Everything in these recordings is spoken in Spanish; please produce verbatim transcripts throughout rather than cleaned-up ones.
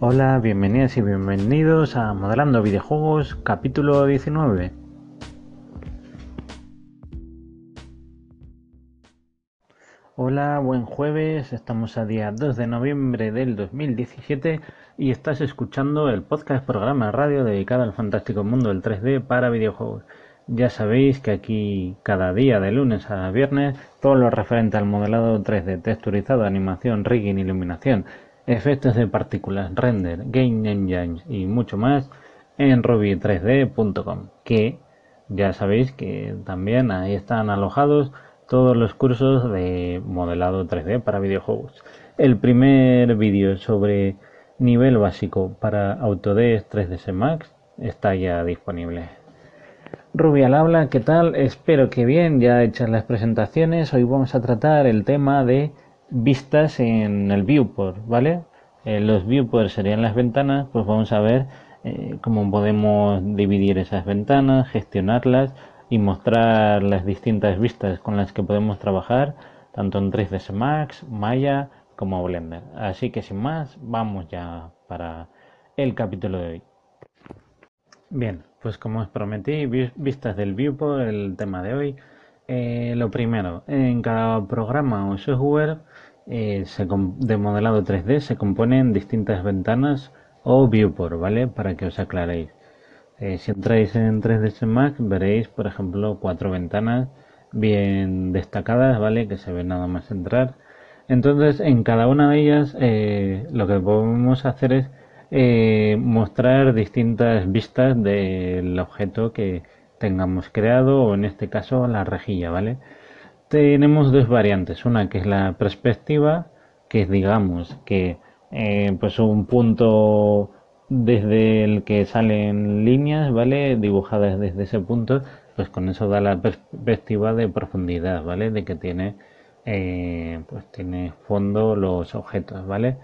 Hola, bienvenidas y bienvenidos a Modelando Videojuegos, capítulo diecinueve. Hola, buen jueves, estamos a día dos de noviembre del dos mil diecisiete y estás escuchando el podcast programa radio dedicado al fantástico mundo del tres D para videojuegos. Ya sabéis que aquí cada día de lunes a viernes todo lo referente al modelado tres D, texturizado, animación, rigging, iluminación, efectos de partículas, render, game engines y mucho más en ruby tres d punto com, que ya sabéis que también ahí están alojados todos los cursos de modelado tres D para videojuegos. El primer vídeo sobre nivel básico para Autodesk tres D S Max está ya disponible. Ruby al habla, ¿qué tal? Espero que bien, ya hechas las presentaciones. Hoy vamos a tratar el tema de vistas en el viewport, ¿vale? Eh, los viewports serían las ventanas, pues vamos a ver eh, cómo podemos dividir esas ventanas, gestionarlas y mostrar las distintas vistas con las que podemos trabajar, tanto en tres D S Max, Maya como Blender. Así que sin más, vamos ya para el capítulo de hoy. Bien, pues como os prometí, vistas del viewport, el tema de hoy. Eh, lo primero, en cada programa o software eh, se de modelado tres D se componen distintas ventanas o viewport, ¿vale? Para que os aclaréis. Eh, si entráis en tres D S Max veréis, por ejemplo, cuatro ventanas bien destacadas, ¿vale? Que se ven nada más entrar. Entonces, en cada una de ellas eh, lo que podemos hacer es Eh, mostrar distintas vistas del objeto que tengamos creado, o en este caso la rejilla, ¿vale? Tenemos dos variantes, una que es la perspectiva, que es, digamos, que eh, pues un punto desde el que salen líneas, ¿vale? Dibujadas desde ese punto, pues con eso da la perspectiva de profundidad, ¿vale? De que tiene, eh, pues tiene fondo los objetos, ¿vale?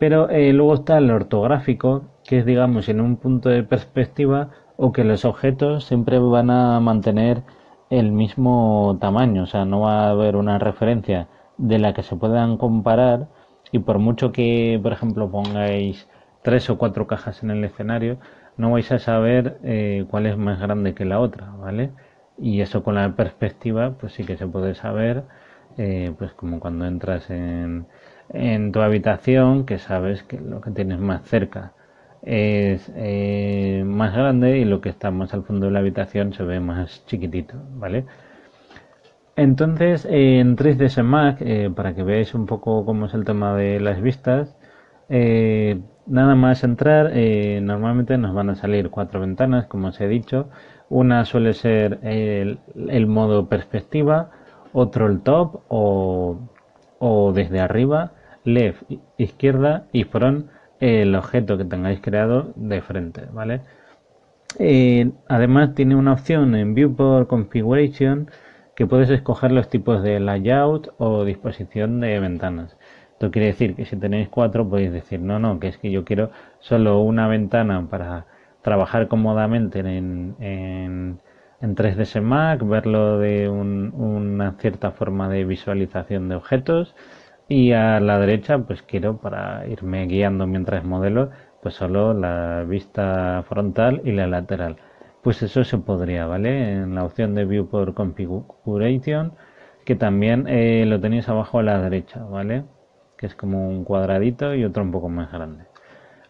Pero eh, luego está el ortográfico, que es, digamos, en un punto de perspectiva o que los objetos siempre van a mantener el mismo tamaño, o sea, no va a haber una referencia de la que se puedan comparar, y por mucho que, por ejemplo, pongáis tres o cuatro cajas en el escenario, no vais a saber eh, cuál es más grande que la otra, ¿vale? Y eso con la perspectiva, pues sí que se puede saber, eh, pues como cuando entras en... en tu habitación, que sabes que lo que tienes más cerca es eh, más grande y lo que está más al fondo de la habitación se ve más chiquitito, ¿vale? Entonces, eh, en tres D S Max, eh, para que veáis un poco cómo es el tema de las vistas, eh, nada más entrar, eh, normalmente nos van a salir cuatro ventanas, como os he dicho. Una suele ser el, el modo perspectiva, otro el top o, o desde arriba, left, izquierda, y front, el objeto que tengáis creado de frente, ¿vale? Eh, además tiene una opción en Viewport Configuration que puedes escoger los tipos de layout o disposición de ventanas. Esto quiere decir que si tenéis cuatro podéis decir no, no, que es que yo quiero solo una ventana para trabajar cómodamente en, en, en tres D S Max, verlo de un, una cierta forma de visualización de objetos. Y a la derecha, pues quiero, para irme guiando mientras modelo, pues solo la vista frontal y la lateral. Pues eso se podría, ¿vale? En la opción de Viewport Configuration, que también eh, lo tenéis abajo a la derecha, ¿vale? Que es como un cuadradito y otro un poco más grande.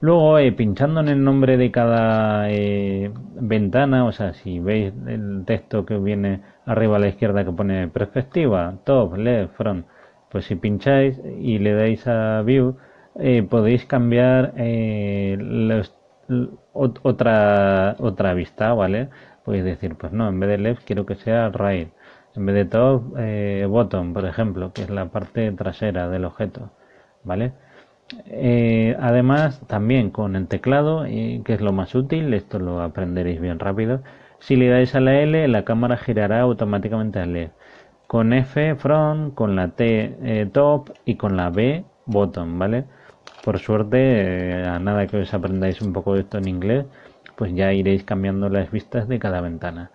Luego, eh, pinchando en el nombre de cada eh, ventana, o sea, si veis el texto que viene arriba a la izquierda que pone perspectiva, top, left, front, pues si pincháis y le dais a View, eh, podéis cambiar eh, los, ot otra, otra vista, ¿vale? Podéis decir, pues no, en vez de left quiero que sea right, en vez de top, eh, bottom, por ejemplo, que es la parte trasera del objeto, ¿vale? Eh, además, también con el teclado, eh, que es lo más útil, esto lo aprenderéis bien rápido, si le dais a la L, la cámara girará automáticamente a left. Con F, front, con la T, eh, top, y con la B, bottom, ¿vale? Por suerte, eh, a nada que os aprendáis un poco de esto en inglés, pues ya iréis cambiando las vistas de cada ventana.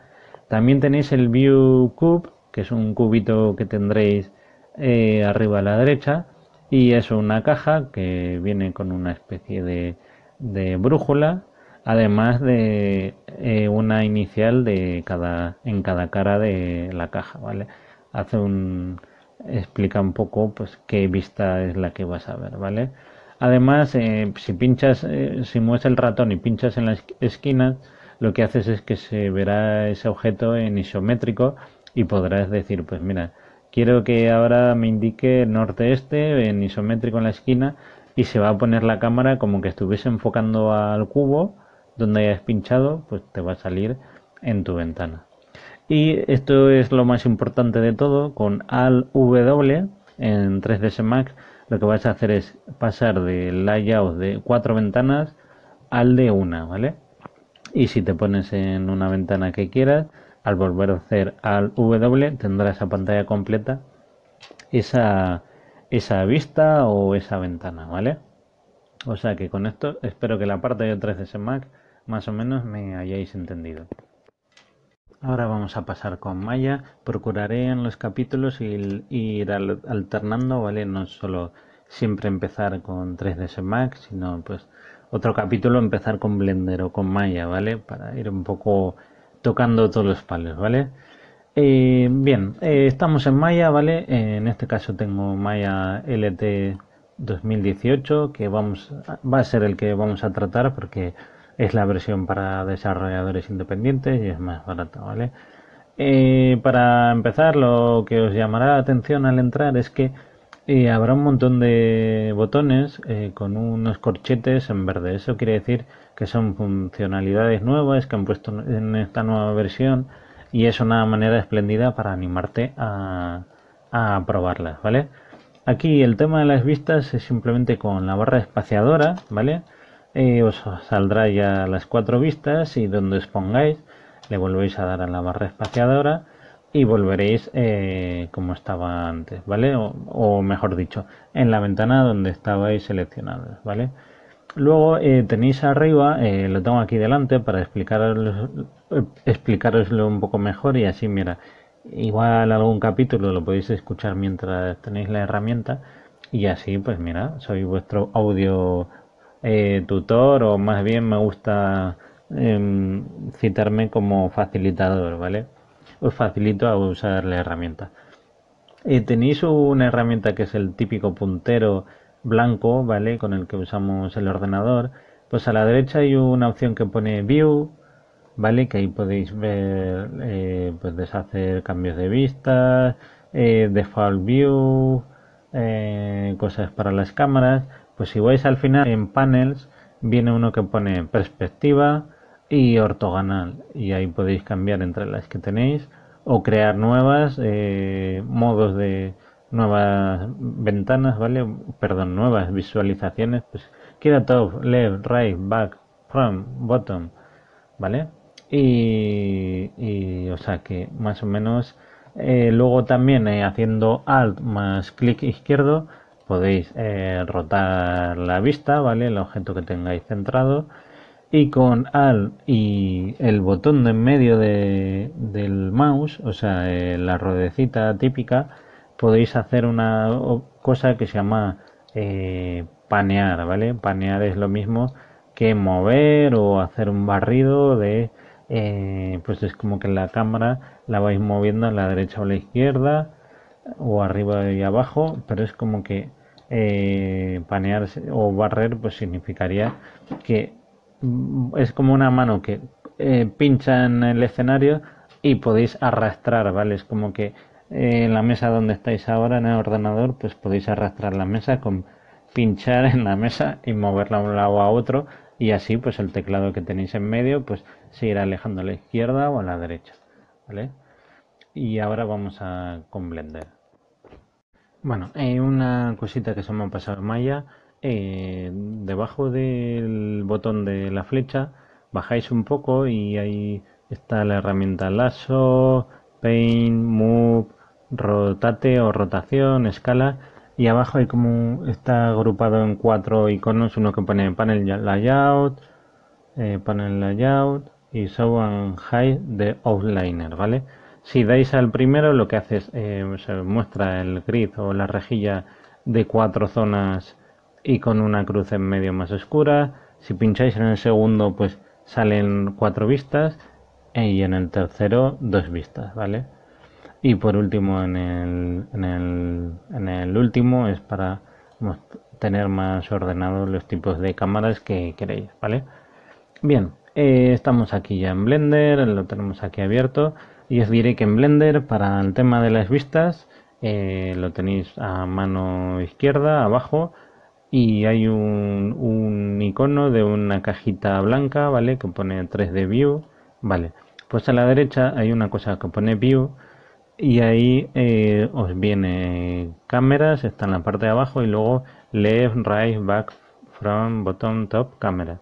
También tenéis el View Cube, que es un cubito que tendréis eh, arriba a la derecha, y es una caja que viene con una especie de, de brújula, además de eh, una inicial de cada en cada cara de la caja, ¿vale? Hace un explica un poco pues qué vista es la que vas a ver, ¿vale? Además, eh, si pinchas, eh, si mueves el ratón y pinchas en las esquinas, lo que haces es que se verá ese objeto en isométrico y podrás decir, pues mira, quiero que ahora me indique norte-este en isométrico en la esquina, y se va a poner la cámara como que estuviese enfocando al cubo donde hayas pinchado, pues te va a salir en tu ventana. Y esto es lo más importante de todo, con Alt+W en tres D S Max lo que vas a hacer es pasar del layout de cuatro ventanas al de una, ¿vale? Y si te pones en una ventana que quieras, al volver a hacer Alt+W tendrás esa pantalla completa, esa, esa vista o esa ventana, ¿vale? O sea que con esto espero que la parte de tres D S Max más o menos me hayáis entendido. Ahora vamos a pasar con Maya. Procuraré en los capítulos ir, ir alternando, ¿vale? No solo siempre empezar con tres D S Max, sino pues otro capítulo empezar con Blender o con Maya, ¿vale? Para ir un poco tocando todos los palos, ¿vale? Eh, bien, eh, estamos en Maya, ¿vale? Eh, en este caso tengo Maya L T dos mil dieciocho, que vamos a, va a ser el que vamos a tratar porque es la versión para desarrolladores independientes y es más barata, ¿vale? Eh, para empezar, lo que os llamará la atención al entrar es que eh, habrá un montón de botones eh, con unos corchetes en verde. Eso quiere decir que son funcionalidades nuevas que han puesto en esta nueva versión, y es una manera espléndida para animarte a, a probarlas, ¿vale? Aquí el tema de las vistas es simplemente con la barra espaciadora, ¿vale? Eh, os saldrá ya las cuatro vistas, y donde os pongáis le volvéis a dar a la barra espaciadora y volveréis eh, como estaba antes, ¿vale? O, o mejor dicho, en la ventana donde estabais seleccionados, ¿vale? Luego eh, tenéis arriba, eh, lo tengo aquí delante para explicaros, eh, explicaroslo un poco mejor, y así, mira, igual algún capítulo lo podéis escuchar mientras tenéis la herramienta, y así, pues mira, soy vuestro audio eh, tutor, o más bien me gusta eh, citarme como facilitador, ¿vale? Os facilito a usar la herramienta. Eh, tenéis una herramienta que es el típico puntero blanco, ¿vale? Con el que usamos el ordenador. Pues a la derecha hay una opción que pone View, ¿vale? Que ahí podéis ver, eh, pues deshacer cambios de vistas, eh, Default View, eh, cosas para las cámaras. Pues si vais al final en Panels, viene uno que pone Perspectiva y Ortogonal. Y ahí podéis cambiar entre las que tenéis o crear nuevas, eh, modos de nuevas ventanas, ¿vale? Perdón, nuevas visualizaciones, pues quiero top, left, right, back, front, bottom, ¿vale? Y, y o sea que más o menos eh, luego también eh, haciendo Alt más clic izquierdo podéis eh, rotar la vista, ¿vale? El objeto que tengáis centrado, y con Alt y el botón de en medio de, del mouse, o sea, eh, la ruedecita típica, podéis hacer una cosa que se llama eh, panear, ¿vale? Panear es lo mismo que mover o hacer un barrido de, eh, pues es como que la cámara la vais moviendo a la derecha o a la izquierda o arriba y abajo, pero es como que eh, panear o barrer pues significaría que es como una mano que eh, pincha en el escenario y podéis arrastrar, ¿vale? Es como que en la mesa donde estáis ahora en el ordenador, pues podéis arrastrar la mesa con pinchar en la mesa y moverla de un lado a otro, y así pues el teclado que tenéis en medio pues se irá alejando a la izquierda o a la derecha, ¿vale? Y ahora vamos a con Blender. Bueno, eh, una cosita que se me ha pasado en Maya, eh, debajo del botón de la flecha bajáis un poco y ahí está la herramienta lasso, paint, move, rotate o rotación, escala, y abajo hay como está agrupado en cuatro iconos, uno que pone panel layout, eh, panel layout y show and hide de outliner, ¿vale? Si dais al primero, lo que hace es eh, se muestra el grid o la rejilla de cuatro zonas y con una cruz en medio más oscura. Si pincháis en el segundo, pues salen cuatro vistas, y en el tercero dos vistas, ¿vale? Y por último, en el, en el, en el último es para tener más ordenados los tipos de cámaras que queréis, ¿vale? Bien, eh, estamos aquí ya en Blender, lo tenemos aquí abierto, y os diré que en Blender, para el tema de las vistas, eh, lo tenéis a mano izquierda, abajo, y hay un, un icono de una cajita blanca, ¿vale? Que pone tres D View, ¿vale? Pues a la derecha hay una cosa que pone View, y ahí eh, os viene cámaras, está en la parte de abajo, y luego Left, Right, Back, Front, Bottom, Top, Cámara.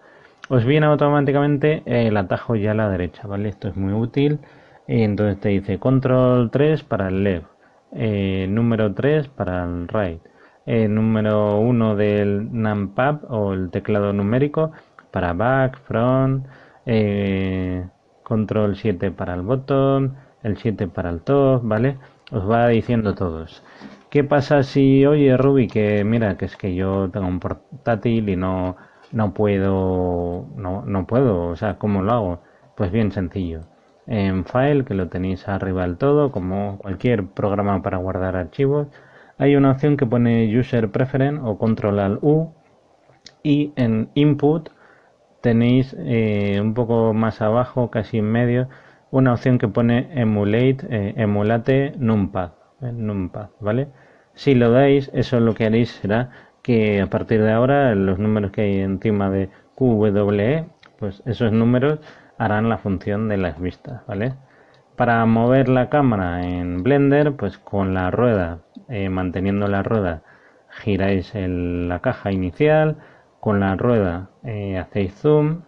Os viene automáticamente el atajo ya a la derecha, ¿vale? Esto es muy útil. Entonces te dice Control tres para el Left, eh, número tres para el Right, eh, número uno del NumPad o el teclado numérico para Back, Front, eh, Control siete para el Bottom, el siete para el Top, ¿vale? Os va diciendo todos. ¿Qué pasa si, oye Ruby, que mira, que es que yo tengo un portátil y no, no puedo, no, no puedo, o sea, ¿cómo lo hago? Pues bien sencillo. En File, que lo tenéis arriba del todo, como cualquier programa para guardar archivos, hay una opción que pone User Preference o Control alt U, y en Input tenéis eh, un poco más abajo, casi en medio, una opción que pone emulate, eh, emulate numpad, eh, numpad, ¿vale? Si lo dais, eso lo que haréis será que a partir de ahora los números que hay encima de Q W E, pues esos números harán la función de las vistas, ¿vale? Para mover la cámara en Blender, pues con la rueda, eh, manteniendo la rueda, giráis el, la caja inicial, con la rueda eh, hacéis zoom,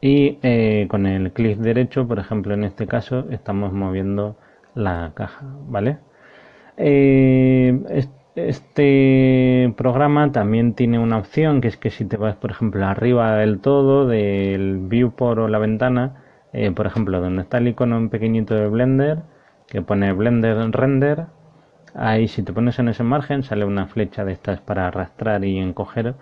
y eh, con el clic derecho, por ejemplo, en este caso estamos moviendo la caja, ¿vale? Eh, este programa también tiene una opción que es que si te vas, por ejemplo, arriba del todo del viewport o la ventana, eh, por ejemplo, donde está el icono en pequeñito de Blender, que pone Blender Render, ahí si te pones en ese margen sale una flecha de estas para arrastrar y encoger.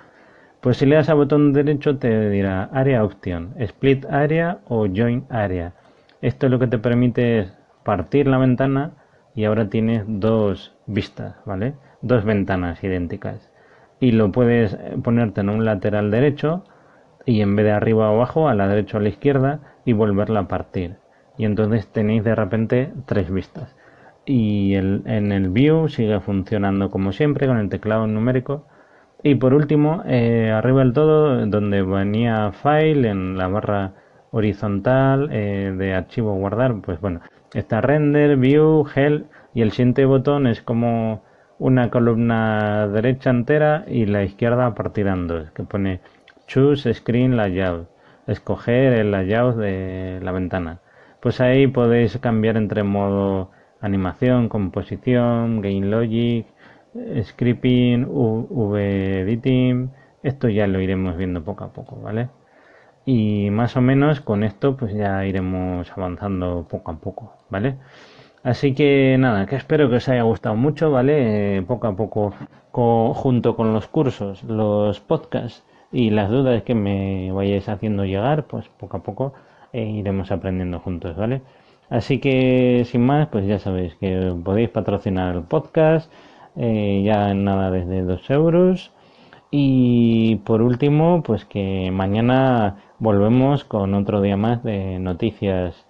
Pues si le das al botón derecho te dirá Area Option, Split Area o Join Area. Esto es lo que te permite es partir la ventana y ahora tienes dos vistas, ¿vale? Dos ventanas idénticas. Y lo puedes ponerte en un lateral derecho y en vez de arriba o abajo, a la derecha o a la izquierda y volverla a partir. Y entonces tenéis de repente tres vistas. Y el, en el View sigue funcionando como siempre con el teclado numérico. Y por último, eh, arriba del todo, donde venía File, en la barra horizontal eh, de archivo guardar, pues bueno, está Render, View, Help, y el siguiente botón es como una columna derecha entera y la izquierda partida en dos, que pone Choose Screen Layout, escoger el layout de la ventana. Pues ahí podéis cambiar entre modo animación, composición, Game Logic, scripting, V-editing, esto ya lo iremos viendo poco a poco, ¿vale? Y más o menos con esto pues ya iremos avanzando poco a poco, ¿vale? Así que nada, que espero que os haya gustado mucho, ¿vale? Eh, poco a poco, co junto con los cursos, los podcasts y las dudas que me vayáis haciendo llegar, pues poco a poco eh, iremos aprendiendo juntos, ¿vale? Así que sin más, pues ya sabéis que podéis patrocinar el podcast. Eh, ya nada desde dos euros, y por último pues que mañana volvemos con otro día más de noticias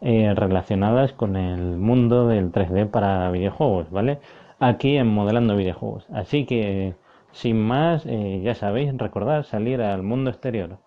eh, relacionadas con el mundo del tres D para videojuegos, ¿vale? Aquí en Modelando Videojuegos. Así que sin más, eh, ya sabéis, recordad salir al mundo exterior.